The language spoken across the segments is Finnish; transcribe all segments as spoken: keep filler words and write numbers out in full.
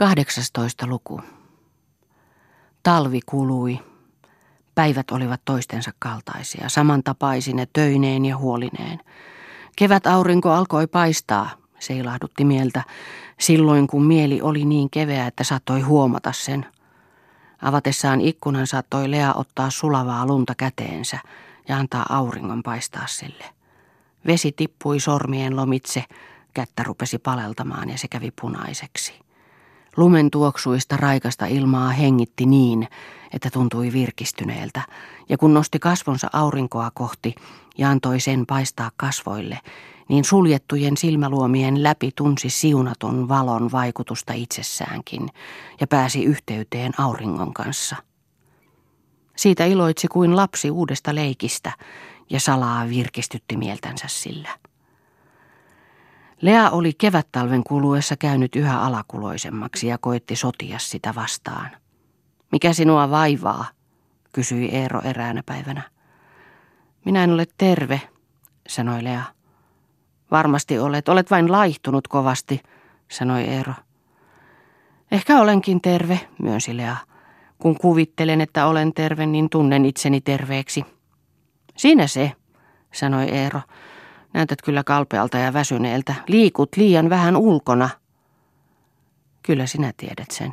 kahdeksastoista luku. Talvi kului. Päivät olivat toistensa kaltaisia, samantapaisine töineen ja huolineen. Kevätaurinko alkoi paistaa, se ilahdutti mieltä, silloin kun mieli oli niin keveä, että saattoi huomata sen. Avatessaan ikkunan saattoi Lea ottaa sulavaa lunta käteensä ja antaa auringon paistaa sille. Vesi tippui sormien lomitse, kättä rupesi paleltamaan ja se kävi punaiseksi. Lumen tuoksuista raikasta ilmaa hengitti niin, että tuntui virkistyneeltä, ja kun nosti kasvonsa aurinkoa kohti ja antoi sen paistaa kasvoille, niin suljettujen silmäluomien läpi tunsi siunaton valon vaikutusta itsessäänkin ja pääsi yhteyteen auringon kanssa. Siitä iloitsi kuin lapsi uudesta leikistä ja salaa virkistytti mieltänsä sillä. Lea oli kevättalven kuluessa käynyt yhä alakuloisemmaksi ja koetti sotia sitä vastaan. Mikä sinua vaivaa? Kysyi Eero eräänä päivänä. Minä en ole terve, sanoi Lea. Varmasti olet, olet vain laihtunut kovasti, sanoi Eero. Ehkä olenkin terve, myönsi Lea. Kun kuvittelen, että olen terve, niin tunnen itseni terveeksi. Siinä se, sanoi Eero. Näytät kyllä kalpealta ja väsyneeltä. Liikut liian vähän ulkona. Kyllä sinä tiedät sen.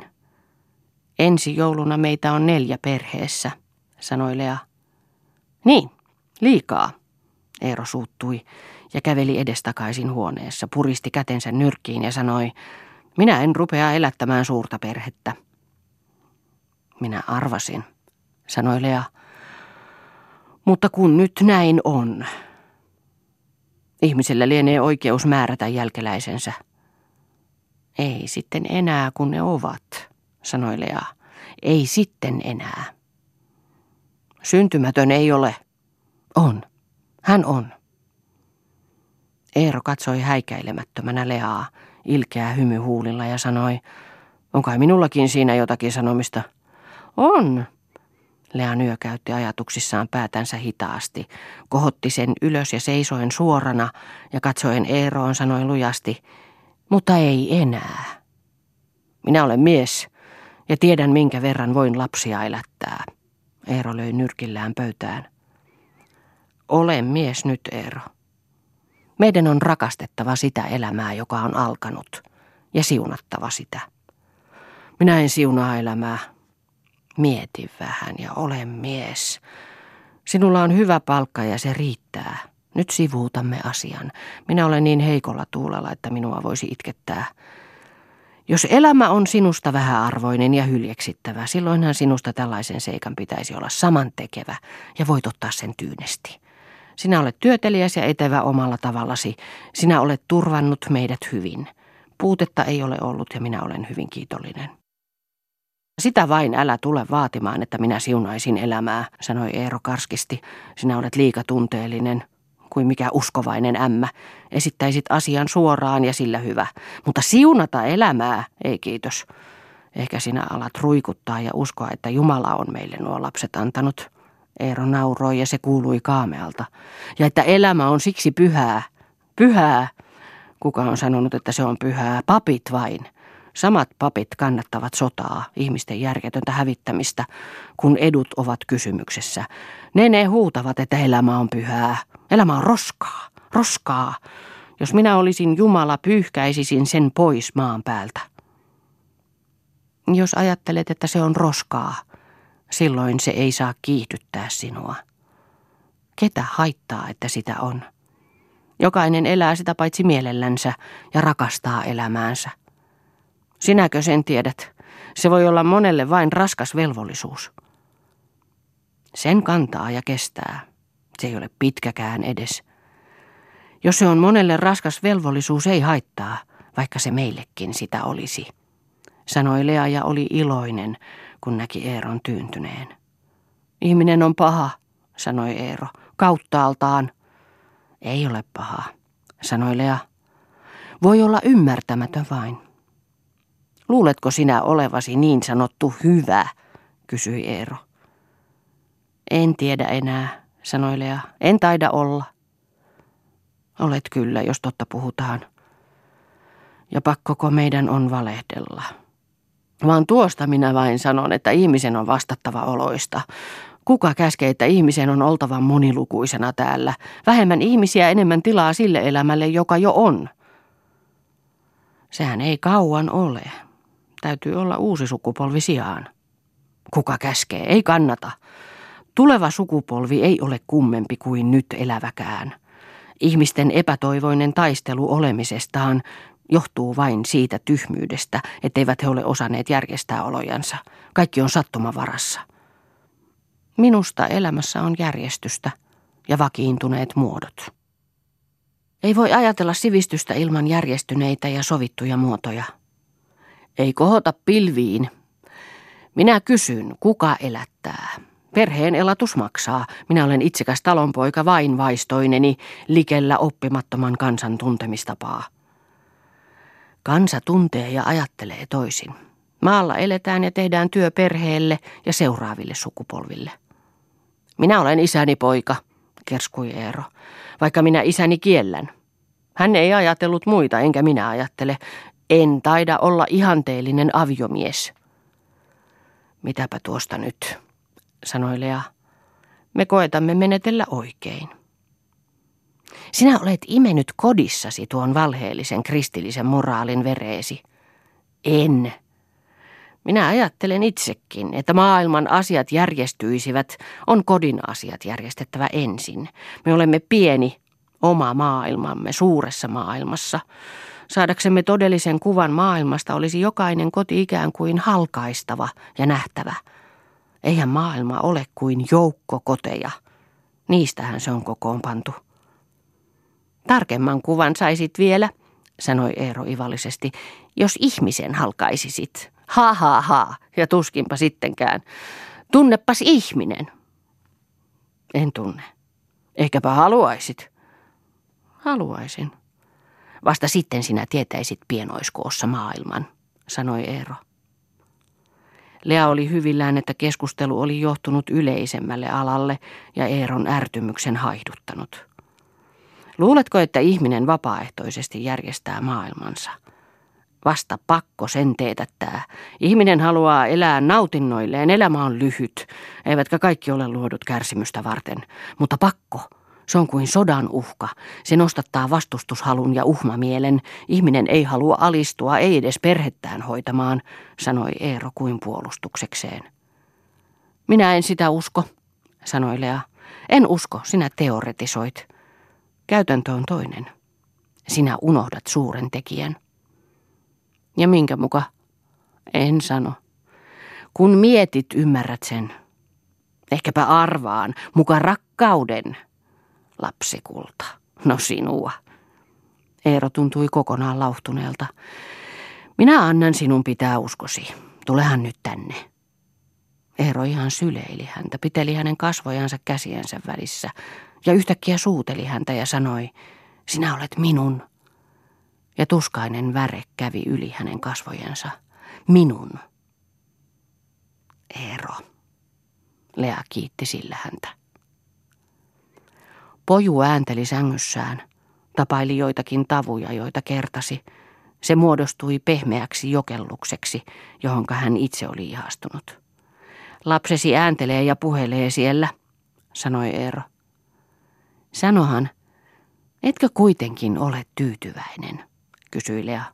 Ensi jouluna meitä on neljä perheessä, sanoi Lea. Niin, liikaa, Eero suuttui ja käveli edestakaisin huoneessa, puristi kätensä nyrkkiin ja sanoi, minä en rupea elättämään suurta perhettä. Minä arvasin, sanoi Lea, mutta kun nyt näin on. Ihmisellä lienee oikeus määrätä jälkeläisensä. Ei sitten enää, kun ne ovat, sanoi Lea. Ei sitten enää. Syntymätön ei ole. On. Hän on. Eero katsoi häikäilemättömänä Leaa, ilkeä hymy huulilla ja sanoi, onkai minullakin siinä jotakin sanomista? On. Lea nyökäytti ajatuksissaan päätänsä hitaasti, kohotti sen ylös ja seisoen suorana ja katsoen Eeroon sanoi lujasti, mutta ei enää. Minä olen mies ja tiedän minkä verran voin lapsia elättää. Eero löi nyrkillään pöytään. Ole mies nyt, Eero. Meidän on rakastettava sitä elämää, joka on alkanut, ja siunattava sitä. Minä en siunaa elämää. Mieti vähän ja ole mies. Sinulla on hyvä palkka ja se riittää. Nyt sivuutamme asian. Minä olen niin heikolla tuulella, että minua voisi itkettää. Jos elämä on sinusta vähäarvoinen ja hyljeksittävä, silloinhan sinusta tällaisen seikan pitäisi olla samantekevä ja voit ottaa sen tyynesti. Sinä olet työteliäs ja etevä omalla tavallasi. Sinä olet turvannut meidät hyvin. Puutetta ei ole ollut ja minä olen hyvin kiitollinen. Sitä vain älä tule vaatimaan, että minä siunaisin elämää, sanoi Eero karskisti. Sinä olet liikatunteellinen, kuin mikä uskovainen ämmä. Esittäisit asian suoraan ja sillä hyvä. Mutta siunata elämää, ei kiitos. Ehkä sinä alat ruikuttaa ja uskoa, että Jumala on meille nuo lapset antanut. Eero nauroi ja se kuului kaamealta. Ja että elämä on siksi pyhää. Pyhää. Kuka on sanonut, että se on pyhää? Papit vain. Samat papit kannattavat sotaa, ihmisten järjetöntä hävittämistä, kun edut ovat kysymyksessä. Ne ne huutavat, että elämä on pyhää. Elämä on roskaa, roskaa. Jos minä olisin Jumala, pyyhkäisisin sen pois maan päältä. Jos ajattelet, että se on roskaa, silloin se ei saa kiihdyttää sinua. Ketä haittaa, että sitä on? Jokainen elää sitä paitsi mielellänsä ja rakastaa elämäänsä. Sinäkö sen tiedät? Se voi olla monelle vain raskas velvollisuus. Sen kantaa ja kestää. Se ei ole pitkäkään edes. Jos se on monelle raskas velvollisuus, ei haittaa, vaikka se meillekin sitä olisi, sanoi Lea ja oli iloinen, kun näki Eeron tyyntyneen. Ihminen on paha, sanoi Eero, kauttaaltaan. Ei ole paha, sanoi Lea. Voi olla ymmärtämätön vain. Luuletko sinä olevasi niin sanottu hyvä, kysyi Eero. En tiedä enää, sanoi Lea. En taida olla. Olet kyllä, jos totta puhutaan. Ja pakkoko meidän on valehdella. Vaan tuosta minä vain sanon, että ihmisen on vastattava oloista. Kuka käskee, että ihmisen on oltava monilukuisena täällä? Vähemmän ihmisiä, enemmän tilaa sille elämälle, joka jo on. Sehän ei kauan ole. Täytyy olla uusi sukupolvi sijaan. Kuka käskee? Ei kannata. Tuleva sukupolvi ei ole kummempi kuin nyt eläväkään. Ihmisten epätoivoinen taistelu olemisestaan johtuu vain siitä tyhmyydestä, etteivät he ole osanneet järjestää olojansa. Kaikki on sattumavarassa. Minusta elämässä on järjestystä ja vakiintuneet muodot. Ei voi ajatella sivistystä ilman järjestyneitä ja sovittuja muotoja. Ei kohota pilviin. Minä kysyn, kuka elättää? Perheen elatus maksaa. Minä olen itsekäs talonpoika vain vaistoineni likellä oppimattoman kansan tuntemistapaa. Kansa tuntee ja ajattelee toisin. Maalla eletään ja tehdään työ perheelle ja seuraaville sukupolville. Minä olen isäni poika, kerskui Eero, vaikka minä isäni kiellän. Hän ei ajatellut muita, enkä minä ajattele. En taida olla ihanteellinen aviomies. Mitäpä tuosta nyt, sanoi Lea. Me koetamme menetellä oikein. Sinä olet imennyt kodissasi tuon valheellisen kristillisen moraalin vereesi. En. Minä ajattelen itsekin, että maailman asiat järjestyisivät, on kodin asiat järjestettävä ensin. Me olemme pieni, oma maailmamme, suuressa maailmassa. Saadaksemme todellisen kuvan maailmasta olisi jokainen koti ikään kuin halkaistava ja nähtävä. Eihän maailma ole kuin joukko koteja. Niistähän se on kokoon pantu. Tarkemman kuvan saisit vielä, sanoi Eero ivallisesti, jos ihmisen halkaisisit. Ha ha ha, ja tuskinpa sittenkään. Tunnepas ihminen. En tunne. Ehkäpä haluaisit. Haluaisin. Vasta sitten sinä tietäisit pienoiskoossa maailman, sanoi Eero. Lea oli hyvillään, että keskustelu oli johtunut yleisemmälle alalle ja Eeron ärtymyksen haihduttanut. Luuletko, että ihminen vapaaehtoisesti järjestää maailmansa? Vasta pakko sen teetättää. Ihminen haluaa elää nautinnoilleen. Elämä on lyhyt. Eivätkä kaikki ole luodut kärsimystä varten. Mutta pakko. Se on kuin sodan uhka. Se nostattaa vastustushalun ja uhmamielen. Ihminen ei halua alistua, ei edes perhettään hoitamaan, sanoi Eero kuin puolustuksekseen. Minä en sitä usko, sanoi Lea. En usko, sinä teoretisoit. Käytäntö on toinen. Sinä unohdat suuren tekijän. Ja minkä muka? En sano. Kun mietit, ymmärrät sen. Ehkäpä arvaan, muka rakkauden. Lapsikulta. No sinua. Eero tuntui kokonaan lauhtuneelta. Minä annan sinun pitää uskosi. Tulehan nyt tänne. Eero ihan syleili häntä, piteli hänen kasvojansa käsiensä välissä ja yhtäkkiä suuteli häntä ja sanoi, sinä olet minun. Ja tuskainen väre kävi yli hänen kasvojensa. Minun. Eero. Lea kiitti sillä häntä. Poju äänteli sängyssään, tapaili joitakin tavuja, joita kertasi. Se muodostui pehmeäksi jokellukseksi, johonka hän itse oli ihastunut. Lapsesi ääntelee ja puhelee siellä, sanoi Eero. Sanohan, etkö kuitenkin ole tyytyväinen, kysyi Lea.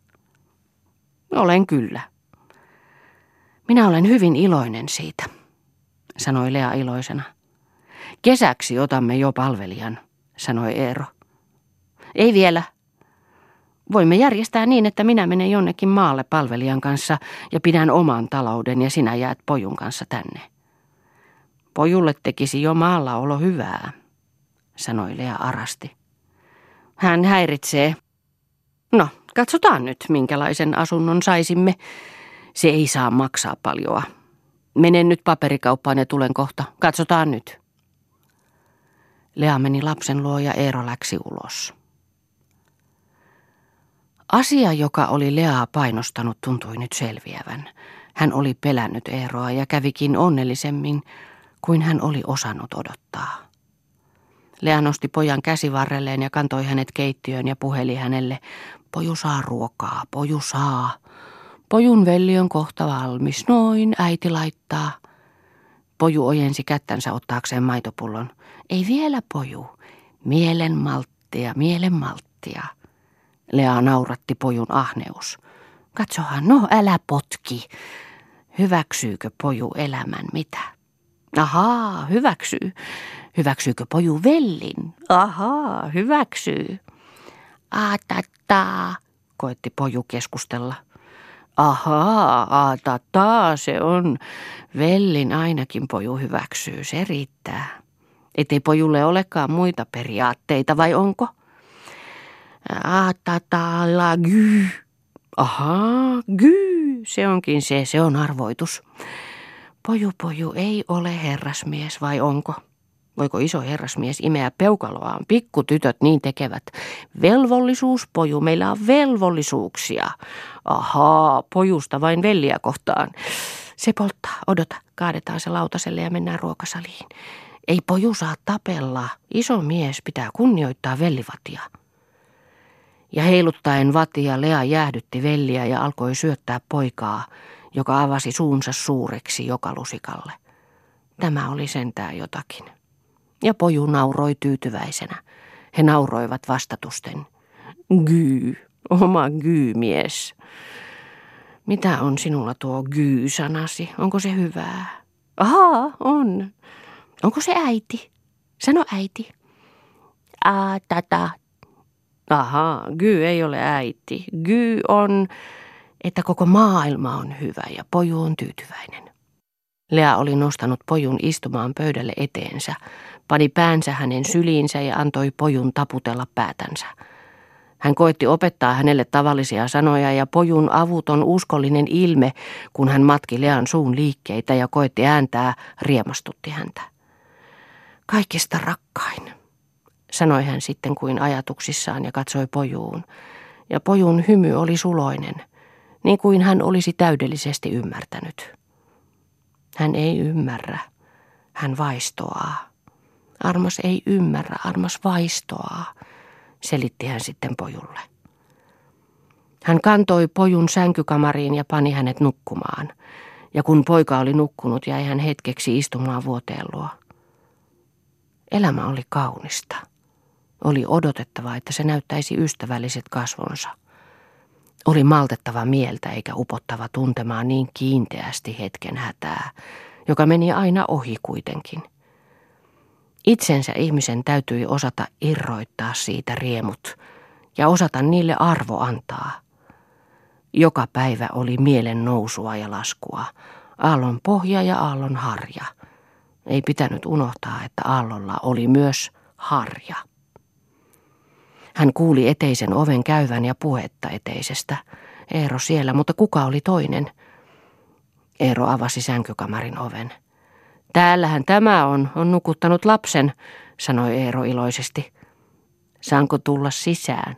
Olen kyllä. Minä olen hyvin iloinen siitä, sanoi Lea iloisena. Kesäksi otamme jo palvelijan, sanoi Eero. Ei vielä. Voimme järjestää niin, että minä menen jonnekin maalle palvelijan kanssa ja pidän oman talouden ja sinä jäät pojun kanssa tänne. Pojulle tekisi jo maalla olo hyvää, sanoi Lea arasti. Hän häiritsee. No, katsotaan nyt, minkälaisen asunnon saisimme. Se ei saa maksaa paljoa. Menen nyt paperikauppaan ja tulen kohta. Katsotaan nyt. Lea meni lapsen luo ja Eero läksi ulos. Asia, joka oli Leaa painostanut, tuntui nyt selviävän. Hän oli pelännyt Eeroa ja kävikin onnellisemmin kuin hän oli osannut odottaa. Lea nosti pojan käsivarrelleen ja kantoi hänet keittiöön ja puheli hänelle. Poju saa ruokaa, poju saa. Pojun velli on kohta valmis. Noin, äiti laittaa. Poju ojensi kättänsä ottaakseen maitopullon. Ei vielä, Poju. Mielen malttia, mielen malttia. Lea nauratti Pojun ahneus. Katsohan, no älä potki. Hyväksyykö Poju elämän mitä? Ahaa, hyväksyy. Hyväksyykö Poju vellin? Ahaa, hyväksyy. Aatataa, koetti Poju keskustella. Ahaa, aatataa, se on. Vellin ainakin Poju hyväksyy, se riittää. Ettei Pojulle olekaan muita periaatteita, vai onko? Aatataa la gy. Ahaa, gy, se onkin se, se on arvoitus. Poju, Poju, ei ole herrasmies, vai onko? Voiko iso herrasmies imeä peukaloaan? Pikkutytöt niin tekevät. Velvollisuus, Poju, meillä on velvollisuuksia. Ahaa, Pojusta vain velliä kohtaan. Se polttaa, odota, kaadetaan se lautaselle ja mennään ruokasaliin. Ei Poju saa tapella, iso mies pitää kunnioittaa vellivatia. Ja heiluttaen vatia Lea jäähdytti velliä ja alkoi syöttää poikaa, joka avasi suunsa suureksi joka lusikalle. Tämä oli sentään jotakin. Ja Poju nauroi tyytyväisenä. He nauroivat vastatusten. Gyy, oma gyy-mies. Mitä on sinulla tuo gyy-sanasi? Onko se hyvää? Ahaa, on. Onko se äiti? Sano äiti. Aa, tata. Ahaa, gyy ei ole äiti. Gyy on, että koko maailma on hyvä ja Poju on tyytyväinen. Lea oli nostanut Pojun istumaan pöydälle eteensä, pani päänsä hänen syliinsä ja antoi Pojun taputella päätänsä. Hän koetti opettaa hänelle tavallisia sanoja ja Pojun avuton uskollinen ilme, kun hän matki Lean suun liikkeitä ja koetti ääntää, riemastutti häntä. Kaikista rakkain, sanoi hän sitten kuin ajatuksissaan ja katsoi Pojuun. Ja Pojun hymy oli suloinen, niin kuin hän olisi täydellisesti ymmärtänyt. Hän ei ymmärrä, hän vaistoaa. Armas ei ymmärrä, armas vaistoaa, selitti hän sitten Pojulle. Hän kantoi Pojun sänkykamariin ja pani hänet nukkumaan. Ja kun poika oli nukkunut, jäi hän hetkeksi istumaan vuoteen luo. Elämä oli kaunista. Oli odotettava, että se näyttäisi ystävälliset kasvonsa. Oli maltettava mieltä eikä upottava tuntemaan niin kiinteästi hetken hätää, joka meni aina ohi kuitenkin. Itsensä ihmisen täytyi osata irroittaa siitä riemut ja osata niille arvo antaa. Joka päivä oli mielen nousua ja laskua, aallon pohja ja aallon harja. Ei pitänyt unohtaa, että aallolla oli myös harja. Hän kuuli eteisen oven käyvän ja puhetta eteisestä. Eero siellä, mutta kuka oli toinen? Eero avasi sänkykämärin oven. Täällähän tämä on, on nukuttanut lapsen, sanoi Eero iloisesti. Saanko tulla sisään,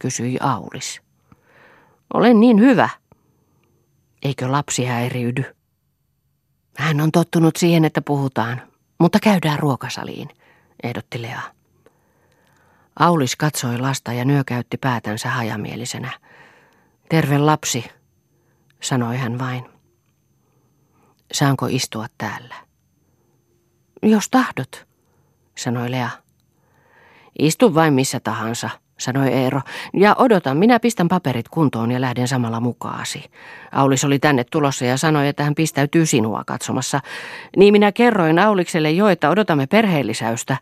kysyi Aulis. Olen niin hyvä. Eikö lapsi häiriydy? Hän on tottunut siihen, että puhutaan, mutta käydään ruokasaliin, ehdotti Lea. Aulis katsoi lasta ja nyökäytti päätänsä hajamielisenä. Terve lapsi, sanoi hän vain. Saanko istua täällä? Jos tahdot, sanoi Lea. Istu vain missä tahansa, sanoi Eero. Ja odotan, minä pistän paperit kuntoon ja lähden samalla mukaasi. Aulis oli tänne tulossa ja sanoi, että hän pistäytyy sinua katsomassa. Niin minä kerroin Aulikselle jo, että odotamme perheellisäystä.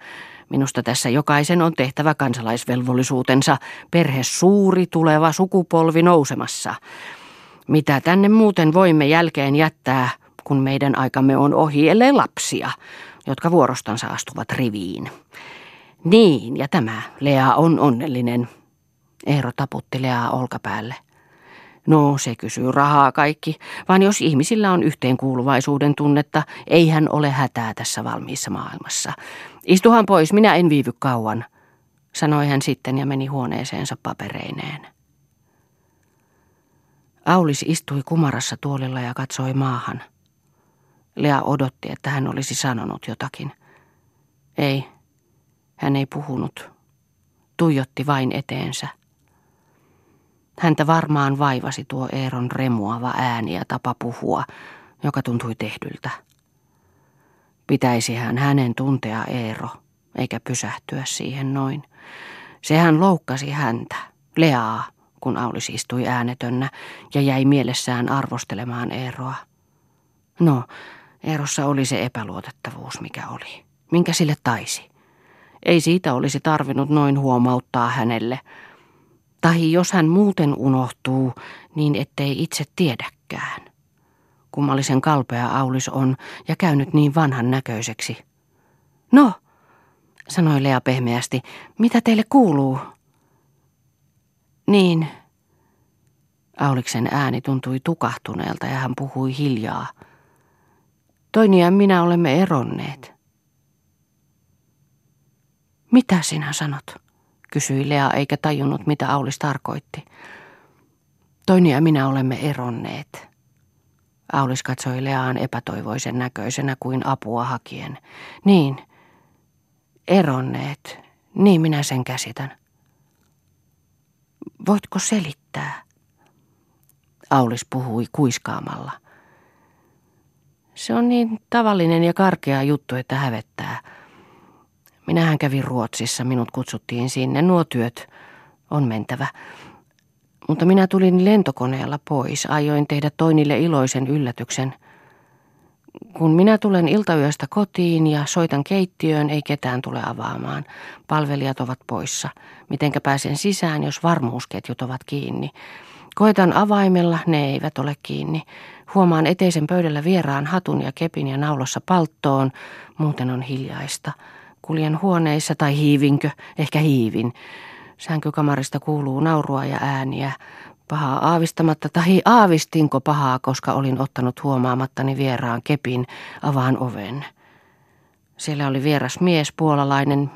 Minusta tässä jokaisen on tehtävä kansalaisvelvollisuutensa. Perhe suuri, tuleva sukupolvi nousemassa. Mitä tänne muuten voimme jälkeen jättää, kun meidän aikamme on ohi, ellei lapsia, jotka vuorostansa astuvat riviin. Niin, ja tämä Lea on onnellinen. Eero taputti Leaa olkapäälle. No, se kysyy rahaa kaikki, vaan jos ihmisillä on yhteenkuuluvaisuuden tunnetta, eihän ole hätää tässä valmiissa maailmassa. Istuhan pois, minä en viivy kauan, sanoi hän sitten ja meni huoneeseensa papereineen. Aulis istui kumarassa tuolilla ja katsoi maahan. Lea odotti, että hän olisi sanonut jotakin. Ei, hän ei puhunut. Tuijotti vain eteensä. Häntä varmaan vaivasi tuo Eeron remuava ääni ja tapa puhua, joka tuntui tehdyltä. Pitäisihän hänen tuntea Eero, eikä pysähtyä siihen noin. Sehän loukkasi häntä, Leaa, kun Aulis istui äänetönnä ja jäi mielessään arvostelemaan Eeroa. No, Eerossa oli se epäluotettavuus, mikä oli. Minkä sille taisi? Ei siitä olisi tarvinnut noin huomauttaa hänelle. Tahi jos hän muuten unohtuu, niin ettei itse tiedäkään. Kummallisen kalpea Aulis on ja käynyt niin vanhan näköiseksi. No, sanoi Lea pehmeästi, mitä teille kuuluu? Niin. Auliksen ääni tuntui tukahtuneelta ja hän puhui hiljaa. Toini ja minä olemme eronneet. Mitä sinä sanot? Kysyi Lea eikä tajunnut, mitä Aulis tarkoitti. Toini ja minä olemme eronneet. Aulis katsoi Leaan epätoivoisen näköisenä kuin apua hakien. Niin, eronneet. Niin minä sen käsitän. Voitko selittää? Aulis puhui kuiskaamalla. Se on niin tavallinen ja karkea juttu, että hävettää. Minähän kävin Ruotsissa, minut kutsuttiin sinne. Nuo työt on mentävä. Mutta minä tulin lentokoneella pois, aioin tehdä Toinille iloisen yllätyksen. Kun minä tulen iltayöstä kotiin ja soitan keittiöön, ei ketään tule avaamaan. Palvelijat ovat poissa. Mitenkä pääsen sisään, jos varmuusketjut ovat kiinni? Koitan avaimella, ne eivät ole kiinni. Huomaan eteisen pöydällä vieraan hatun ja kepin ja naulassa palttoon, muuten on hiljaista. Kuljen huoneissa tai hiivinkö, ehkä hiivin. Sänkykamarista kuuluu naurua ja ääniä. Pahaa aavistamatta tai aavistinko pahaa, koska olin ottanut huomaamattani vieraan kepin, avaan oven. Siellä oli vieras mies, puolalainen,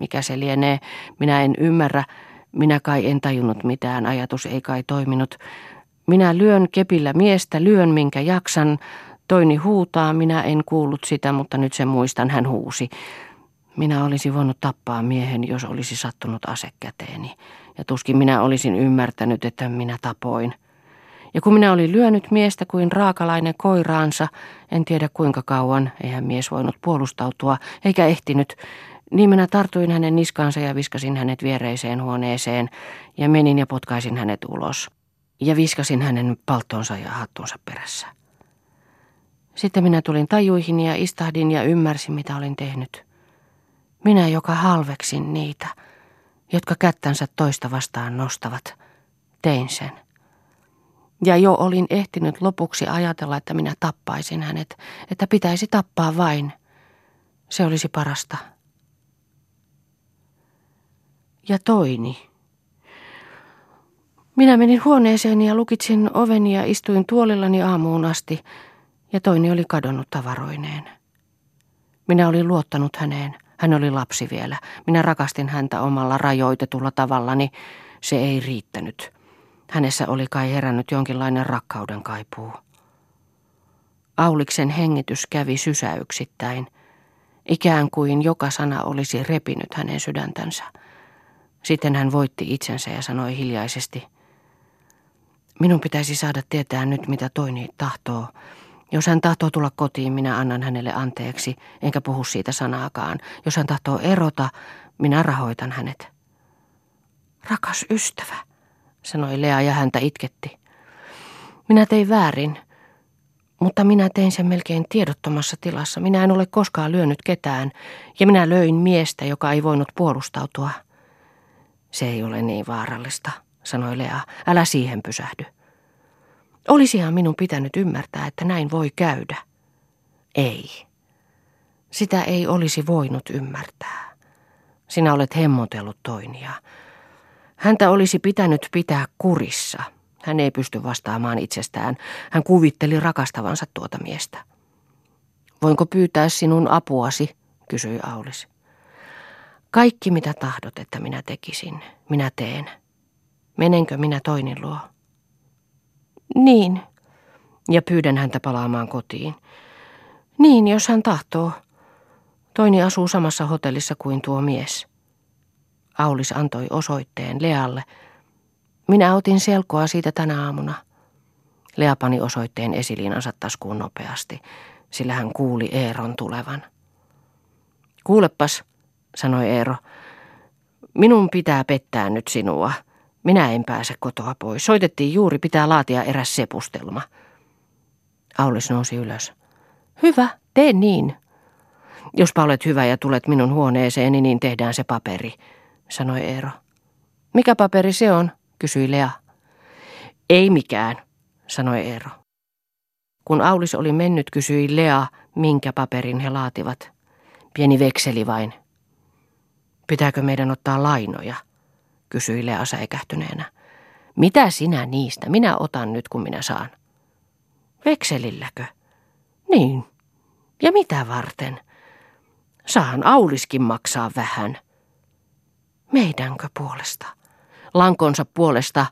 mikä se lienee, minä en ymmärrä. Minä kai en tajunnut mitään, ajatus ei kai toiminut. Minä lyön kepillä miestä, lyön minkä jaksan. Toini huutaa, minä en kuullut sitä, mutta nyt sen muistan, hän huusi. Minä olisin voinut tappaa miehen, jos olisi sattunut ase käteeni. Ja tuskin minä olisin ymmärtänyt, että minä tapoin. Ja kun minä olin lyönyt miestä kuin raakalainen koiraansa, en tiedä kuinka kauan, eihän mies voinut puolustautua, eikä ehtinyt. Niin minä tartuin hänen niskaansa ja viskasin hänet viereiseen huoneeseen ja menin ja potkaisin hänet ulos. Ja viskasin hänen palttonsa ja hattunsa perässä. Sitten minä tulin tajuihini ja istahdin ja ymmärsin, mitä olin tehnyt. Minä, joka halveksin niitä, jotka kättänsä toista vastaan nostavat, tein sen. Ja jo olin ehtinyt lopuksi ajatella, että minä tappaisin hänet, että pitäisi tappaa vain. Se olisi parasta. Ja Toini. Minä menin huoneeseeni ja lukitsin oveni ja istuin tuolillani aamuun asti, ja Toini oli kadonnut tavaroineen. Minä olin luottanut häneen. Hän oli lapsi vielä. Minä rakastin häntä omalla rajoitetulla tavallani. Se ei riittänyt. Hänessä oli kai herännyt jonkinlainen rakkauden kaipuu. Auliksen hengitys kävi sysäyksittäin. Ikään kuin joka sana olisi repinyt hänen sydäntänsä. Sitten hän voitti itsensä ja sanoi hiljaisesti. Minun pitäisi saada tietää nyt, mitä Toini tahtoo. Jos hän tahtoo tulla kotiin, minä annan hänelle anteeksi, enkä puhu siitä sanaakaan. Jos hän tahtoo erota, minä rahoitan hänet. Rakas ystävä, sanoi Lea ja häntä itketti. Minä tein väärin, mutta minä tein sen melkein tiedottomassa tilassa. Minä en ole koskaan lyönyt ketään ja minä löin miestä, joka ei voinut puolustautua. Se ei ole niin vaarallista, sanoi Lea. Älä siihen pysähdy. Olisihan minun pitänyt ymmärtää, että näin voi käydä. Ei. Sitä ei olisi voinut ymmärtää. Sinä olet hemmotellut Toinia. Häntä olisi pitänyt pitää kurissa. Hän ei pysty vastaamaan itsestään. Hän kuvitteli rakastavansa tuota miestä. Voinko pyytää sinun apuasi, kysyi Aulis. Kaikki mitä tahdot, että minä tekisin, minä teen. Menenkö minä Toinin luo? Niin. Ja pyydän häntä palaamaan kotiin. Niin, jos hän tahtoo. Toini asuu samassa hotellissa kuin tuo mies. Aulis antoi osoitteen Lealle. Minä otin selkoa siitä tänä aamuna. Lea pani osoitteen esiliinansa taskuun nopeasti, sillä hän kuuli Eeron tulevan. Kuulepas, sanoi Eero, minun pitää pettää nyt sinua. Minä en pääse kotoa pois. Soitettiin juuri, pitää laatia eräs sepustelma. Aulis nousi ylös. Hyvä, tee niin. Jospa olet hyvä ja tulet minun huoneeseeni, niin tehdään se paperi, sanoi Eero. Mikä paperi se on, kysyi Lea. Ei mikään, sanoi Eero. Kun Aulis oli mennyt, kysyi Lea, minkä paperin he laativat. Pieni vekseli vain. Pitääkö meidän ottaa lainoja, kysyi Lea säikähtyneenä. Mitä sinä niistä? Minä otan nyt, kun minä saan. Vekselilläkö? Niin. Ja mitä varten? Saahan Auliskin maksaa vähän. Meidänkö puolesta? Lankonsa puolesta.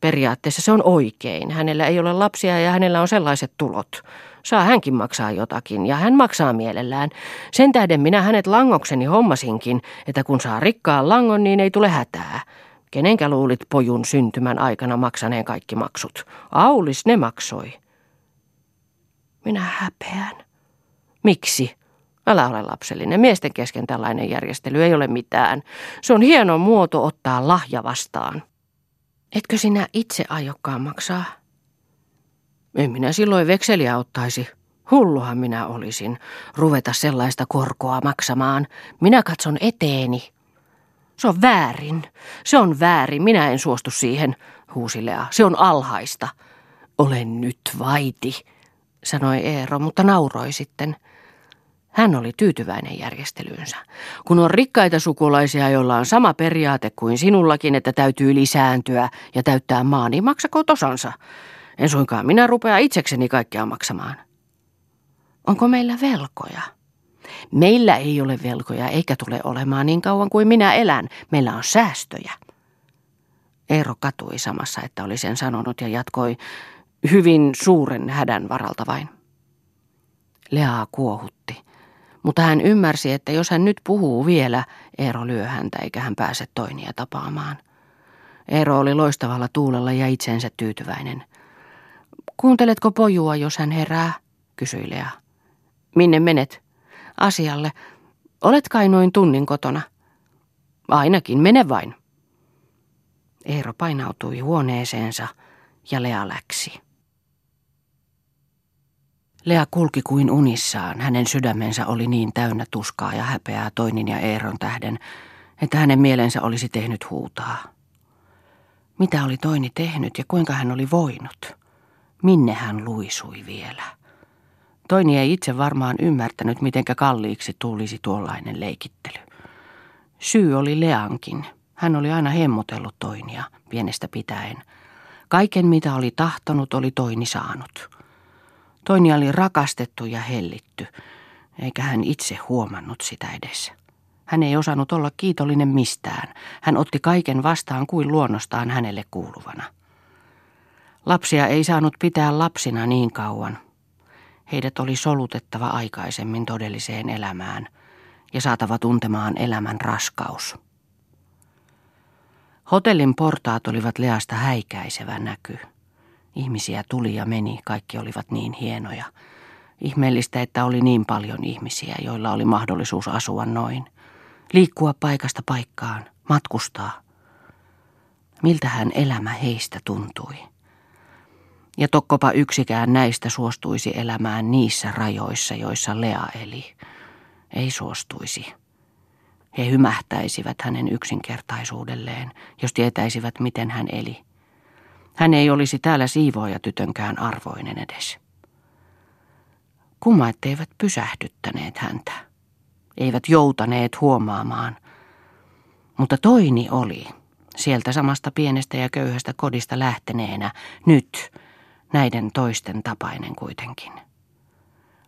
Periaatteessa se on oikein. Hänellä ei ole lapsia ja hänellä on sellaiset tulot. Saa hänkin maksaa jotakin ja hän maksaa mielellään. Sen tähden minä hänet langokseni hommasinkin, että kun saa rikkaan langon, niin ei tule hätää. Kenenkä luulit pojun syntymän aikana maksaneen kaikki maksut? Aulis ne maksoi. Minä häpeän. Miksi? Älä ole lapsellinen. Miesten kesken tällainen järjestely ei ole mitään. Se on hieno muoto ottaa lahja vastaan. Etkö sinä itse aiokkaan maksaa? En minä silloin vekseliä ottaisi. Hulluhan minä olisin. Ruveta sellaista korkoa maksamaan. Minä katson eteeni. Se on väärin. Se on väärin. Minä en suostu siihen, huusi Lea. Se on alhaista. Olen nyt vaiti, sanoi Eero, mutta nauroi sitten. Hän oli tyytyväinen järjestelyynsä. Kun on rikkaita sukulaisia, joilla on sama periaate kuin sinullakin, että täytyy lisääntyä ja täyttää maa, niin maksakoot osansa. En suinkaan minä rupea itsekseni kaikkea maksamaan. Onko meillä velkoja? Meillä ei ole velkoja eikä tule olemaan niin kauan kuin minä elän. Meillä on säästöjä. Eero katui samassa, että oli sen sanonut ja jatkoi hyvin suuren hädän varalta vain. Leaa kuohutti. Mutta hän ymmärsi, että jos hän nyt puhuu vielä, Eero lyö häntä eikä hän pääse Toinia tapaamaan. Eero oli loistavalla tuulella ja itsensä tyytyväinen. Kuunteletko pojua, jos hän herää? Kysyi Lea. Minne menet? Asialle. Olet kai noin tunnin kotona? Ainakin, mene vain. Eero painautui huoneeseensa ja Lea läksi. Lea kulki kuin unissaan. Hänen sydämensä oli niin täynnä tuskaa ja häpeää Toinin ja Eeron tähden, että hänen mielensä olisi tehnyt huutaa. Mitä oli Toini tehnyt ja kuinka hän oli voinut? Minne hän luisui vielä? Toini ei itse varmaan ymmärtänyt, mitenkä kalliiksi tulisi tuollainen leikittely. Syy oli Leankin. Hän oli aina hemmotellut Toinia pienestä pitäen. Kaiken, mitä oli tahtonut, oli Toini saanut. Toini oli rakastettu ja hellitty, eikä hän itse huomannut sitä edes. Hän ei osannut olla kiitollinen mistään. Hän otti kaiken vastaan kuin luonnostaan hänelle kuuluvana. Lapsia ei saanut pitää lapsina niin kauan. Heidät oli solutettava aikaisemmin todelliseen elämään ja saatava tuntemaan elämän raskaus. Hotellin portaat olivat Leasta häikäisevä näky. Ihmisiä tuli ja meni, kaikki olivat niin hienoja. Ihmeellistä, että oli niin paljon ihmisiä, joilla oli mahdollisuus asua noin. Liikkua paikasta paikkaan, matkustaa. Miltähän elämä heistä tuntui. Ja tokkopa yksikään näistä suostuisi elämään niissä rajoissa, joissa Lea eli. Ei suostuisi. He hymähtäisivät hänen yksinkertaisuudelleen, jos tietäisivät, miten hän eli. Hän ei olisi täällä siivoojatytönkään arvoinen edes. Kumma, etteivät pysähdyttäneet häntä. Eivät joutaneet huomaamaan. Mutta Toini oli, sieltä samasta pienestä ja köyhästä kodista lähteneenä, nyt näiden toisten tapainen kuitenkin.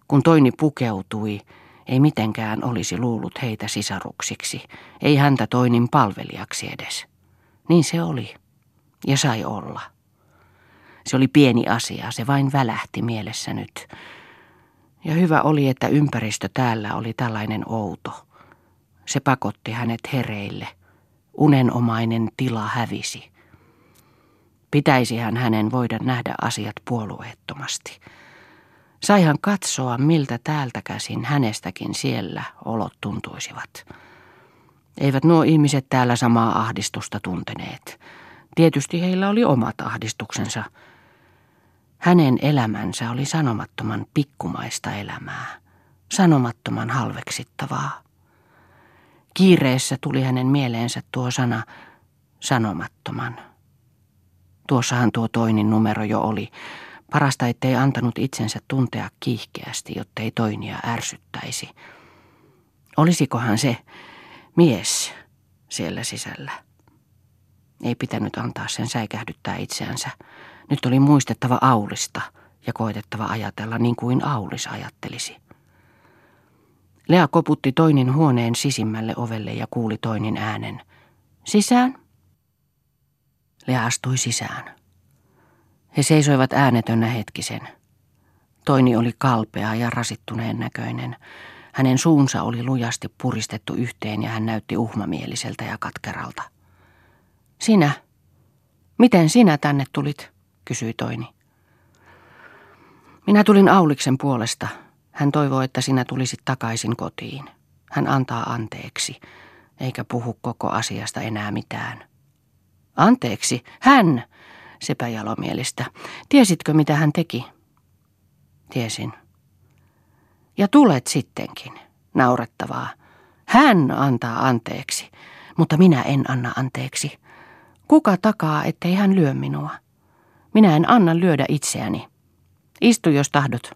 Kun Toini pukeutui, ei mitenkään olisi luullut heitä sisaruksiksi, ei häntä Toinin palvelijaksi edes. Niin se oli. Ja sai olla. Se oli pieni asia, se vain välähti mielessä nyt. Ja hyvä oli, että ympäristö täällä oli tällainen outo. Se pakotti hänet hereille. Unenomainen tila hävisi. Pitäisihän hänen voida nähdä asiat puolueettomasti. Saihan katsoa, miltä täältä käsin hänestäkin siellä olot tuntuisivat. Eivät nuo ihmiset täällä samaa ahdistusta tunteneet. Tietysti heillä oli omat ahdistuksensa. Hänen elämänsä oli sanomattoman pikkumaista elämää, sanomattoman halveksittavaa. Kiireessä tuli hänen mieleensä tuo sana sanomattoman. Tuossahan tuo Toinin numero jo oli. Parasta, ettei antanut itsensä tuntea kiihkeästi, jottei Toinia ärsyttäisi. Olisikohan se mies siellä sisällä? Ei pitänyt antaa sen säikähdyttää itseänsä. Nyt oli muistettava Aulista ja koetettava ajatella niin kuin Aulis ajattelisi. Lea koputti Toinin huoneen sisimmälle ovelle ja kuuli Toinin äänen. Sisään? Lea astui sisään. He seisoivat äänetönä hetkisen. Toini oli kalpea ja rasittuneen näköinen. Hänen suunsa oli lujasti puristettu yhteen ja hän näytti uhmamieliseltä ja katkeralta. Sinä? Miten sinä tänne tulit? Kysyi Toini. Minä tulin Auliksen puolesta. Hän toivoi, että sinä tulisit takaisin kotiin. Hän antaa anteeksi, eikä puhu koko asiasta enää mitään. Anteeksi? Hän? Sepä jalomielistä. Tiesitkö, mitä hän teki? Tiesin. Ja tulet sittenkin. Naurettavaa. Hän antaa anteeksi, mutta minä en anna anteeksi. Kuka takaa, ettei hän lyö minua? Minä en anna lyödä itseäni. Istu, jos tahdot.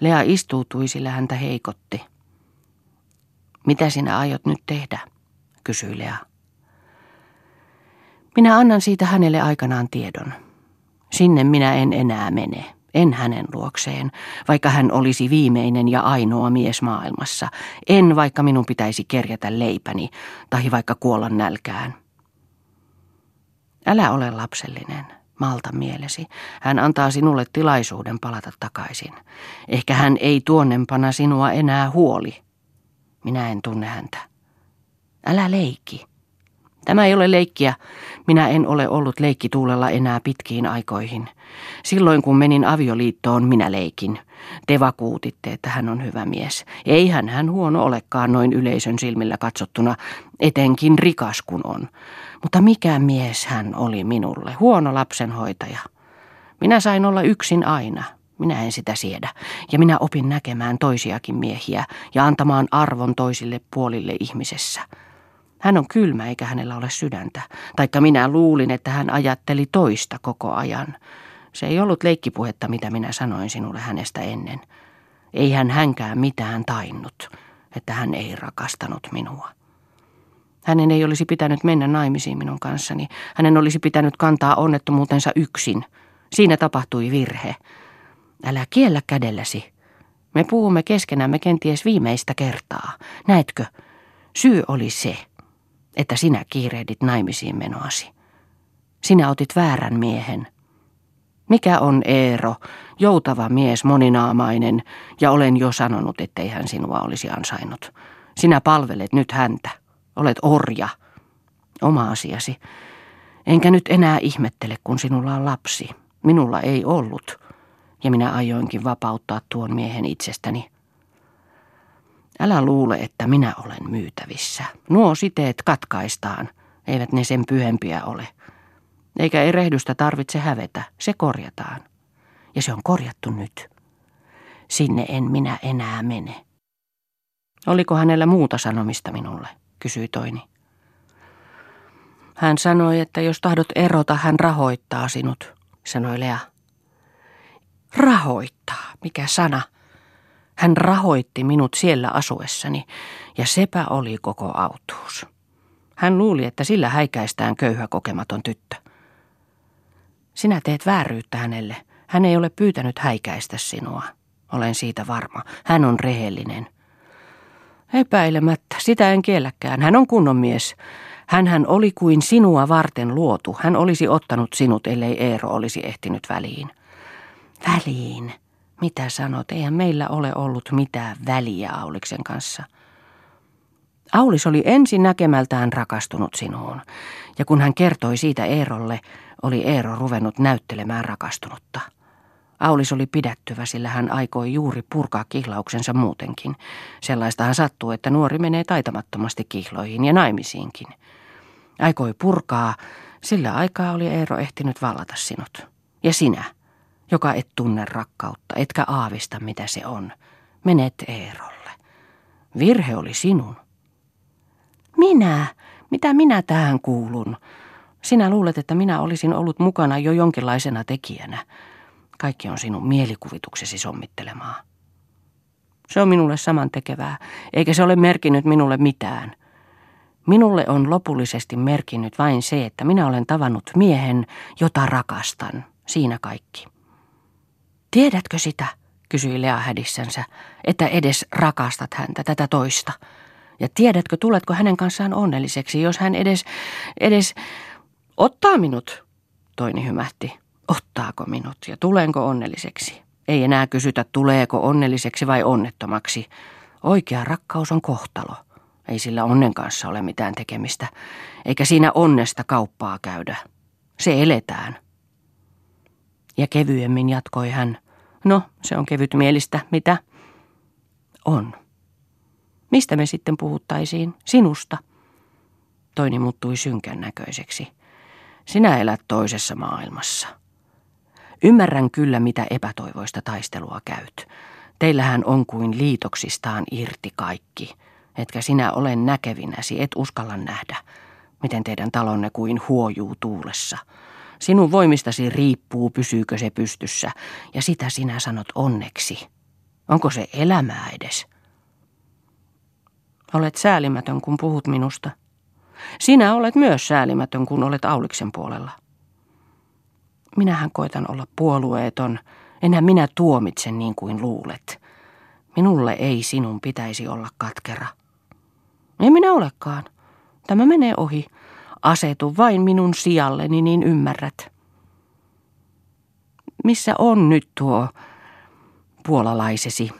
Lea istuutui, sillä häntä heikotti. Mitä sinä aiot nyt tehdä? Kysyi Lea. Minä annan siitä hänelle aikanaan tiedon. Sinne minä en enää mene, en hänen luokseen, vaikka hän olisi viimeinen ja ainoa mies maailmassa. En, vaikka minun pitäisi kerjätä leipäni, tai vaikka kuolla nälkään. Älä ole lapsellinen, malta mielesi. Hän antaa sinulle tilaisuuden palata takaisin. Ehkä hän ei tuonnempana sinua enää huoli. Minä en tunne häntä. Älä leiki. Tämä ei ole leikkiä. Minä en ole ollut leikkituulella enää pitkiin aikoihin. Silloin kun menin avioliittoon, minä leikin. Te vakuutitte, että hän on hyvä mies. Eihän hän huono olekaan noin yleisön silmillä katsottuna, etenkin rikas kun on. Mutta mikä mies hän oli minulle? Huono lapsenhoitaja. Minä sain olla yksin aina. Minä en sitä siedä. Ja minä opin näkemään toisiakin miehiä ja antamaan arvon toisille puolille ihmisessä. Hän on kylmä eikä hänellä ole sydäntä, taikka minä luulin, että hän ajatteli toista koko ajan. Se ei ollut leikkipuhetta, mitä minä sanoin sinulle hänestä ennen. Eihän hänkään mitään tainnut, että hän ei rakastanut minua. Hänen ei olisi pitänyt mennä naimisiin minun kanssani. Hänen olisi pitänyt kantaa onnettomuutensa yksin. Siinä tapahtui virhe. Älä kiellä kädelläsi. Me puhumme keskenämme kenties viimeistä kertaa. Näetkö, syy oli se, että sinä kiirehdit naimisiin menoasi. Sinä otit väärän miehen. Mikä on Eero, joutava mies, moninaamainen, ja olen jo sanonut, ettei hän sinua olisi ansainnut. Sinä palvelet nyt häntä. Olet orja. Oma asiasi. Enkä nyt enää ihmettele, kun sinulla on lapsi. Minulla ei ollut, ja minä aioinkin vapauttaa tuon miehen itsestäni. Älä luule, että minä olen myytävissä. Nuo siteet katkaistaan, eivät ne sen pyhempiä ole. Eikä erehdystä tarvitse hävetä, se korjataan. Ja se on korjattu nyt. Sinne en minä enää mene. Oliko hänellä muuta sanomista minulle, kysyi Toini. Hän sanoi, että jos tahdot erota, hän rahoittaa sinut, sanoi Lea. Rahoittaa, mikä sana? Hän rahoitti minut siellä asuessani, ja sepä oli koko autuus. Hän luuli, että sillä häikäistään köyhä kokematon tyttö. Sinä teet vääryyttä hänelle. Hän ei ole pyytänyt häikäistä sinua. Olen siitä varma. Hän on rehellinen. Epäilemättä. Sitä en kielläkään. Hän on kunnon mies. Hänhän oli kuin sinua varten luotu. Hän olisi ottanut sinut, ellei Eero olisi ehtinyt väliin. Väliin. Mitä sanot? Eihän meillä ole ollut mitään väliä Auliksen kanssa. Aulis oli ensin näkemältään rakastunut sinuun, ja kun hän kertoi siitä Eerolle, oli Eero ruvennut näyttelemään rakastunutta. Aulis oli pidättyvä, sillä hän aikoi juuri purkaa kihlauksensa muutenkin. Sellaistahan sattuu, että nuori menee taitamattomasti kihloihin ja naimisiinkin. Aikoi purkaa, sillä aikaa oli Eero ehtinyt vallata sinut. Ja sinä, joka et tunne rakkautta, etkä aavista mitä se on, menet Eerolle. Virhe oli sinun. Minä? Mitä minä tähän kuulun? Sinä luulet, että minä olisin ollut mukana jo jonkinlaisena tekijänä. Kaikki on sinun mielikuvituksesi sommittelemaa. Se on minulle samantekevää, eikä se ole merkinnyt minulle mitään. Minulle on lopullisesti merkinnyt vain se, että minä olen tavannut miehen, jota rakastan. Siinä kaikki. Tiedätkö sitä, kysyi Lea hädissänsä, että edes rakastat häntä, tätä toista. Ja tiedätkö, tuletko hänen kanssaan onnelliseksi, jos hän edes, edes ottaa minut, Toini hymähti. Ottaako minut ja tulenko onnelliseksi? Ei enää kysytä, tuleeko onnelliseksi vai onnettomaksi. Oikea rakkaus on kohtalo. Ei sillä onnen kanssa ole mitään tekemistä, eikä siinä onnesta kauppaa käydä. Se eletään. Ja kevyemmin jatkoi hän. No, se on kevytmielistä. Mitä? On. Mistä me sitten puhuttaisiin? Sinusta. Toini muuttui synkän näköiseksi. Sinä elät toisessa maailmassa. Ymmärrän kyllä, mitä epätoivoista taistelua käyt. Teillähän on kuin liitoksistaan irti kaikki. Etkä sinä ole näkevinäsi, et uskalla nähdä, miten teidän talonne kuin huojuu tuulessa. Sinun voimistasi riippuu, pysyykö se pystyssä, ja sitä sinä sanot onneksi. Onko se elämää edes? Olet säälimätön, kun puhut minusta. Sinä olet myös säälimätön, kun olet Auliksen puolella. Minähän koitan olla puolueeton, enää minä tuomitsen niin kuin luulet. Minulle ei sinun pitäisi olla katkera. Ei minä olekaan. Tämä menee ohi. Asetu vain minun sijalleni, niin ymmärrät. Missä on nyt tuo puolalaisesi?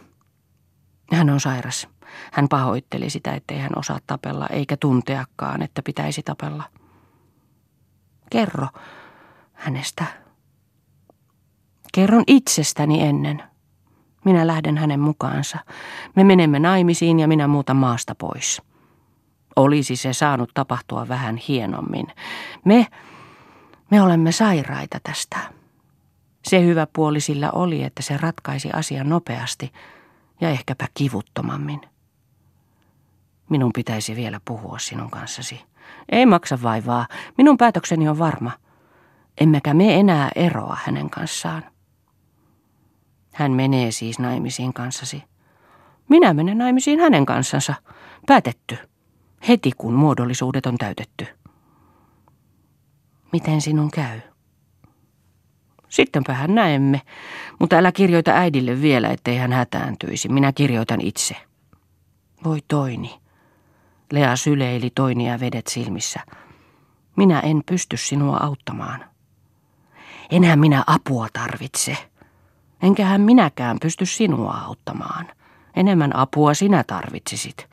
Hän on sairas. Hän pahoitteli sitä, ettei hän osaa tapella, eikä tunteakaan, että pitäisi tapella. Kerro hänestä. Kerron itsestäni ennen. Minä lähden hänen mukaansa. Me menemme naimisiin ja minä muutan maasta pois. Olisi se saanut tapahtua vähän hienommin. Me, me olemme sairaita tästä. Se hyvä puoli sillä oli, että se ratkaisi asian nopeasti ja ehkäpä kivuttomammin. Minun pitäisi vielä puhua sinun kanssasi. Ei maksa vaivaa. Minun päätökseni on varma. Emmekä me enää eroa hänen kanssaan. Hän menee siis naimisiin kanssasi. Minä menen naimisiin hänen kanssansa. Päätetty. Heti kun muodollisuudet on täytetty. Miten sinun käy? Sittenpähän näemme. Mutta älä kirjoita äidille vielä, ettei hän hätääntyisi. Minä kirjoitan itse. Voi Toini. Lea syleili Toinia vedet silmissä. Minä en pysty sinua auttamaan. Enhän minä apua tarvitse. Enkähän minäkään pysty sinua auttamaan. Enemmän apua sinä tarvitsisit.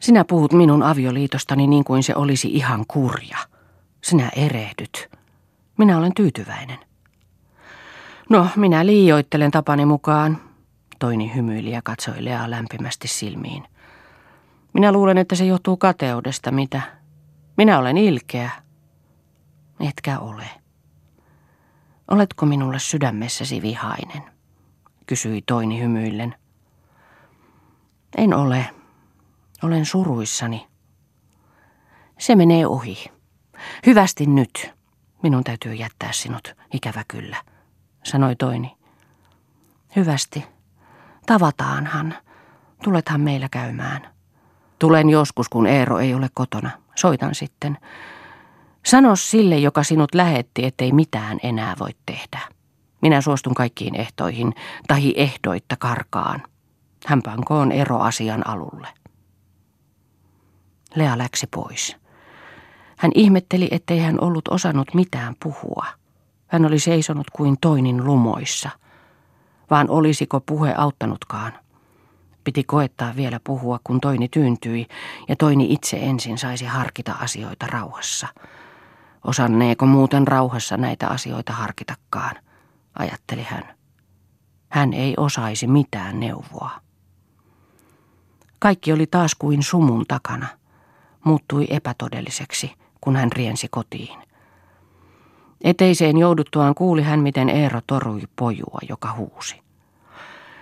Sinä puhut minun avioliitostani niin kuin se olisi ihan kurja. Sinä erehdyt. Minä olen tyytyväinen. No, minä liioittelen tapani mukaan. Toini hymyili ja katsoi Leaa lämpimästi silmiin. Minä luulen, että se johtuu kateudesta, mitä? Minä olen ilkeä. Etkä ole. Oletko minulle sydämessäsi vihainen? Kysyi Toini hymyillen. En ole. Olen suruissani. Se menee ohi. Hyvästi nyt. Minun täytyy jättää sinut, ikävä kyllä, sanoi Toini. Hyvästi. Tavataanhan. Tulethan meillä käymään. Tulen joskus, kun Eero ei ole kotona. Soitan sitten. Sano sille, joka sinut lähetti, ettei mitään enää voi tehdä. Minä suostun kaikkiin ehtoihin, tahi ehdoitta karkaan. Hän pankoon eroasian alulle. Lea läksi pois. Hän ihmetteli, ettei hän ollut osannut mitään puhua. Hän oli seisonut kuin Toinin lumoissa. Vaan olisiko puhe auttanutkaan? piti koettaa vielä puhua, kun toini tyyntyi, ja toini itse ensin saisi harkita asioita rauhassa. Osanneeko muuten rauhassa näitä asioita harkitakaan, ajatteli hän. Hän ei osaisi mitään neuvoa. Kaikki oli taas kuin sumun takana. Muuttui epätodelliseksi, kun hän riensi kotiin. Eteiseen jouduttuaan kuuli hän, miten Eero torui pojua, joka huusi.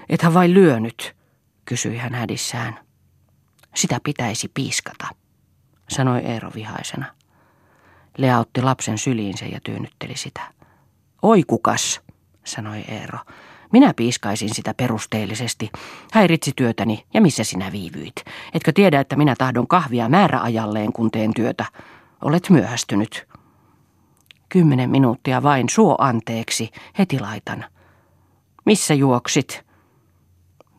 Ethän vain lyönyt, kysyi hän hädissään. Sitä pitäisi piiskata, sanoi Eero vihaisena. Lea otti lapsen syliinsä ja tyynnytteli sitä. Oi kukas, sanoi Eero. Minä piiskaisin sitä perusteellisesti. Häiritsi työtäni, ja missä sinä viivyit? Etkö tiedä, että minä tahdon kahvia määräajalleen, kun teen työtä? Olet myöhästynyt. Kymmenen minuuttia vain, suo anteeksi, heti laitan. Missä juoksit?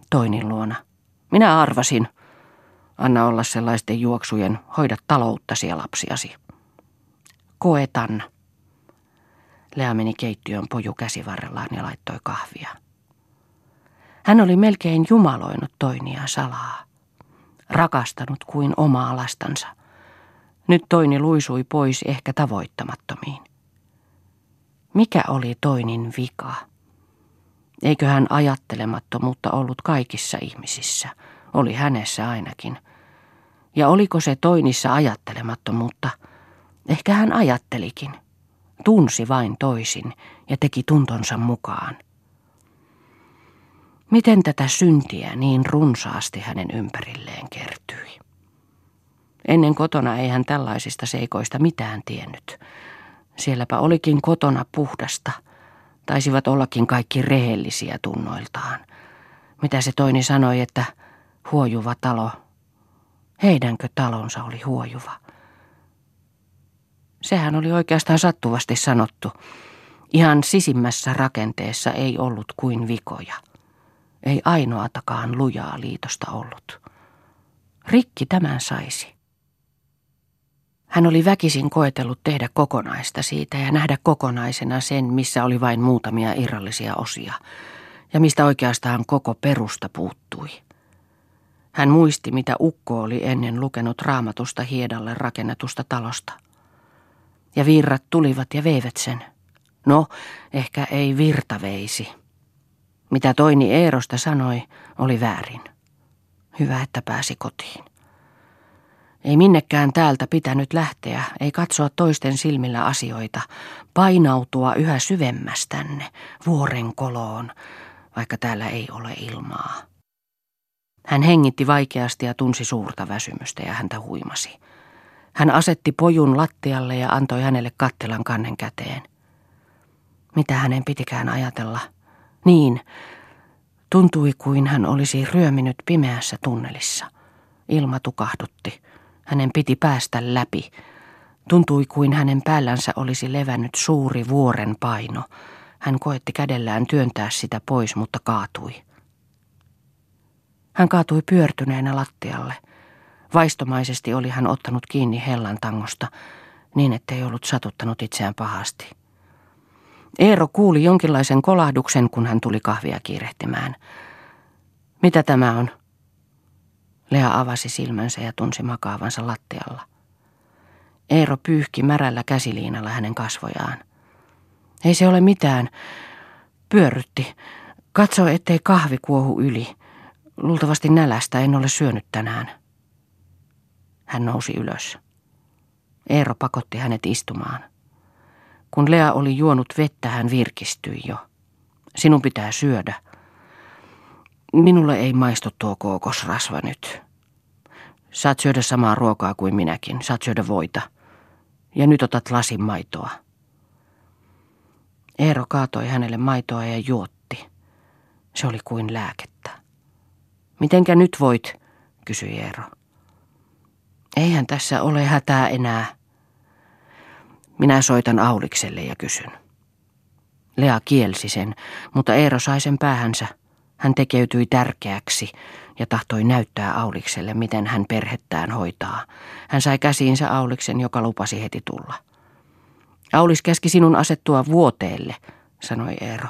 Toinin luona. Minä arvasin. Anna olla sellaisten juoksujen, hoida talouttasi ja lapsiasi. Koetan. Lea meni keittiön poju käsivarrellaan ja laittoi kahvia. Hän oli melkein jumaloinut Toinia salaa. Rakastanut kuin omaa lastansa. Nyt Toini luisui pois ehkä tavoittamattomiin. Mikä oli Toinin vika? Eiköhän ajattelemattomuutta ollut kaikissa ihmisissä. Oli hänessä ainakin. Ja oliko se Toinissa ajattelemattomuutta? Ehkä hän ajattelikin. Tunsi vain toisin ja teki tuntonsa mukaan. Miten tätä syntiä niin runsaasti hänen ympärilleen kertyi? Ennen kotona ei hän tällaisista seikoista mitään tiennyt. Sielläpä olikin kotona puhdasta. Taisivat ollakin kaikki rehellisiä tunnoiltaan. Mitä se Toini sanoi, että huojuva talo, heidänkö talonsa oli huojuva? Sehän oli oikeastaan sattuvasti sanottu. Ihan sisimmässä rakenteessa ei ollut kuin vikoja. Ei ainoatakaan lujaa liitosta ollut. Rikki tämän saisi. Hän oli väkisin koetellut tehdä kokonaista siitä ja nähdä kokonaisena sen, missä oli vain muutamia irrallisia osia ja mistä oikeastaan koko perusta puuttui. Hän muisti, mitä ukko oli ennen lukenut Raamatusta hiedalle rakennetusta talosta. Ja virrat tulivat ja veivät sen. No, ehkä ei virta veisi. Mitä Toini Eerosta sanoi, oli väärin. Hyvä, että pääsi kotiin. Ei minnekään täältä pitänyt lähteä, ei katsoa toisten silmillä asioita, painautua yhä syvemmästänne, vuorenkoloon, vaikka täällä ei ole ilmaa. Hän hengitti vaikeasti ja tunsi suurta väsymystä ja häntä huimasi. Hän asetti pojun lattialle ja antoi hänelle kattilan kannen käteen. Mitä hänen pitikään ajatella? Niin, tuntui kuin hän olisi ryöminyt pimeässä tunnelissa. Ilma tukahdutti. Hänen piti päästä läpi. Tuntui kuin hänen päällänsä olisi levännyt suuri vuoren paino. Hän koetti kädellään työntää sitä pois, mutta kaatui. Hän kaatui pyörtyneenä lattialle. Vaistomaisesti oli hän ottanut kiinni hellan tangosta, niin ettei ollut satuttanut itseään pahasti. Eero kuuli jonkinlaisen kolahduksen, kun hän tuli kahvia kiirehtimään. Mitä tämä on? Lea avasi silmänsä ja tunsi makaavansa lattialla. Eero pyyhki märällä käsiliinalla hänen kasvojaan. Ei se ole mitään. Pyörrytti. Katso, ettei kahvi kuohu yli. Luultavasti nälästä, en ole syönyt tänään. Hän nousi ylös. Eero pakotti hänet istumaan. Kun Lea oli juonut vettä, hän virkistyi jo. Sinun pitää syödä. Minulle ei maistu tuo kookosrasva nyt. Saat syödä samaa ruokaa kuin minäkin. Saat syödä voita. Ja nyt otat lasin maitoa. Eero kaatoi hänelle maitoa ja juotti. Se oli kuin lääkettä. Mitenkä nyt voit, kysyi Eero. Eihän tässä ole hätää enää. Minä soitan Aulikselle ja kysyn. Lea kielsi sen, mutta Eero sai sen päähänsä. Hän tekeytyi tärkeäksi ja tahtoi näyttää Aulikselle, miten hän perhettään hoitaa. Hän sai käsiinsä Auliksen, joka lupasi heti tulla. Aulis käski sinun asettua vuoteelle, sanoi Eero.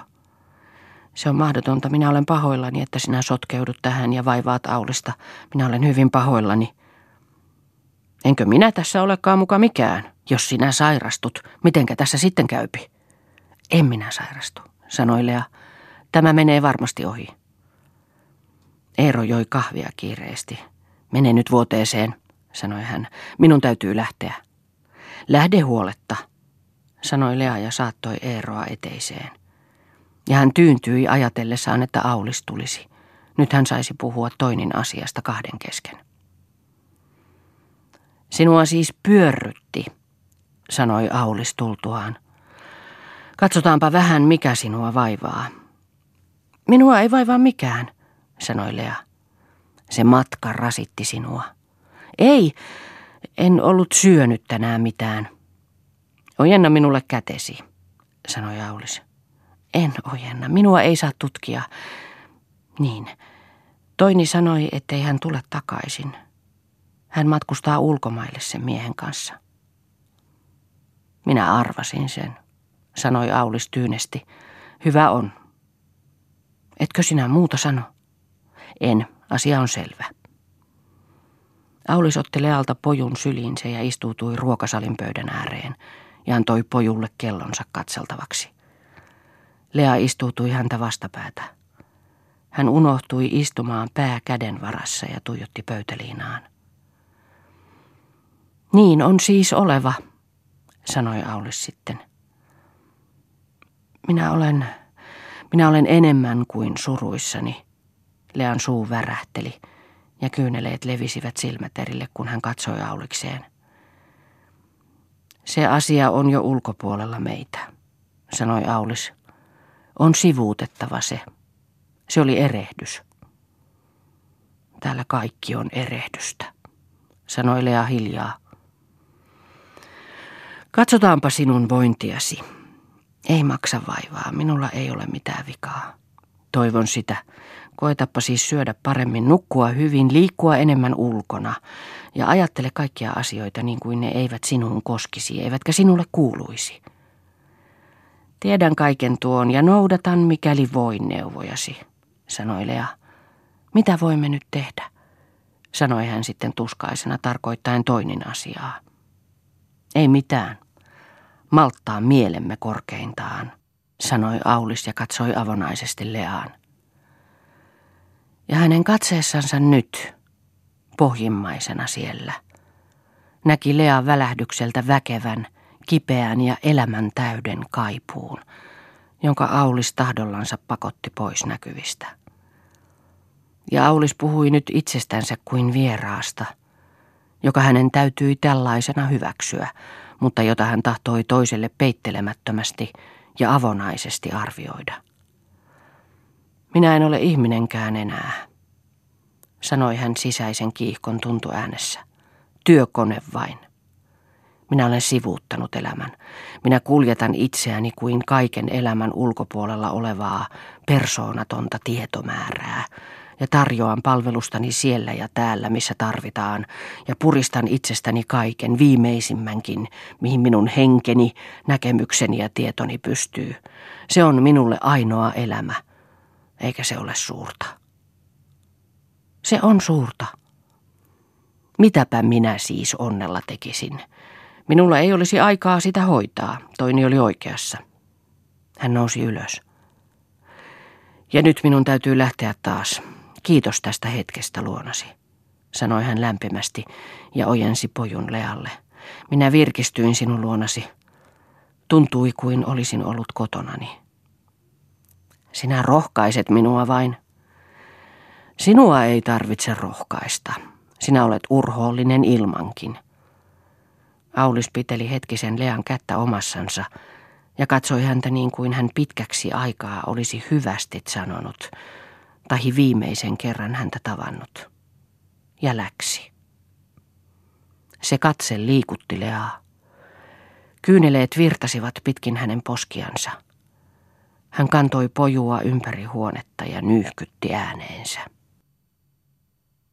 Se on mahdotonta. Minä olen pahoillani, että sinä sotkeudut tähän ja vaivaat Aulista. Minä olen hyvin pahoillani. Enkö minä tässä olekaan muka mikään? Jos sinä sairastut, mitenkä tässä sitten käypi? En minä sairastu, sanoi Lea. Tämä menee varmasti ohi. Eero joi kahvia kiireesti. Mene nyt vuoteeseen, sanoi hän. Minun täytyy lähteä. Lähde huoletta, sanoi Lea ja saattoi Eeroa eteiseen. Ja hän tyyntyi ajatellessaan, että Aulis tulisi. Nyt hän saisi puhua toinen asiasta kahden kesken. Sinua siis pyörrytti, sanoi Aulis tultuaan. Katsotaanpa vähän, mikä sinua vaivaa. Minua ei vaivaa mikään, sanoi Lea. Se matka rasitti sinua. Ei, en ollut syönyt tänään mitään. Ojenna minulle kätesi, sanoi Aulis. En ojenna, minua ei saa tutkia. Niin, Toini sanoi, ettei hän tule takaisin. Hän matkustaa ulkomaille sen miehen kanssa. Minä arvasin sen, sanoi Aulis tyynesti. Hyvä on. Etkö sinä muuta sano? En, asia on selvä. Aulis otti Lealta pojun syliinsä ja istuutui ruokasalin pöydän ääreen ja antoi pojulle kellonsa katseltavaksi. Lea istuutui häntä vastapäätä. Hän unohtui istumaan pää käden varassa ja tuijotti pöytäliinaan. Niin on siis oleva, sanoi Aulis sitten. Minä olen, minä olen enemmän kuin suruissani. Lean suu värähteli ja kyyneleet levisivät silmäterille, kun hän katsoi Aulikseen. Se asia on jo ulkopuolella meitä, sanoi Aulis. On sivuutettava se. Se oli erehdys. Täällä kaikki on erehdystä, sanoi Lea hiljaa. Katsotaanpa sinun vointiasi. Ei maksa vaivaa, minulla ei ole mitään vikaa. Toivon sitä. Koetappa siis syödä paremmin, nukkua hyvin, liikkua enemmän ulkona ja ajattele kaikkia asioita niin kuin ne eivät sinuun koskisi, eivätkä sinulle kuuluisi. Tiedän kaiken tuon ja noudatan, mikäli voin neuvojasi, sanoi Lea. Mitä voimme nyt tehdä? Sanoi hän sitten tuskaisena tarkoittaen toinen asiaa. Ei mitään. Malttaa mielemme korkeintaan, sanoi Aulis ja katsoi avonaisesti Leaan. Ja hänen katseessansa nyt, pohjimmaisena siellä, näki Lea välähdykseltä väkevän, kipeän ja elämän täyden kaipuun, jonka Aulis tahdollansa pakotti pois näkyvistä. Ja Aulis puhui nyt itsestänsä kuin vieraasta, joka hänen täytyi tällaisena hyväksyä, mutta jota hän tahtoi toiselle peittelemättömästi ja avonaisesti arvioida. Minä en ole ihminenkään enää, sanoi hän sisäisen kiihkon tuntuäänessä. Työkone vain. Minä olen sivuuttanut elämän. Minä kuljetan itseäni kuin kaiken elämän ulkopuolella olevaa persoonatonta tietomäärää ja tarjoan palvelustani siellä ja täällä, missä tarvitaan, ja puristan itsestäni kaiken, viimeisimmänkin, mihin minun henkeni, näkemykseni ja tietoni pystyy. Se on minulle ainoa elämä, eikä se ole suurta. Se on suurta. Mitäpä minä siis onnella tekisin? Minulla ei olisi aikaa sitä hoitaa, Toini oli oikeassa. Hän nousi ylös. Ja nyt minun täytyy lähteä taas. Kiitos tästä hetkestä luonasi, sanoi hän lämpimästi ja ojensi pojun Lealle. Minä virkistyin sinun luonasi. Tuntui kuin olisin ollut kotonani. Sinä rohkaiset minua vain. Sinua ei tarvitse rohkaista. Sinä olet urhoollinen ilmankin. Aulis piteli hetkisen Lean kättä omassansa ja katsoi häntä niin kuin hän pitkäksi aikaa olisi hyvästit sanonut, tahi viimeisen kerran häntä tavannut. Ja läksi. Se katse liikutti Leaa. Kyyneleet virtasivat pitkin hänen poskiansa. Hän kantoi pojua ympäri huonetta ja nyyhkytti ääneensä.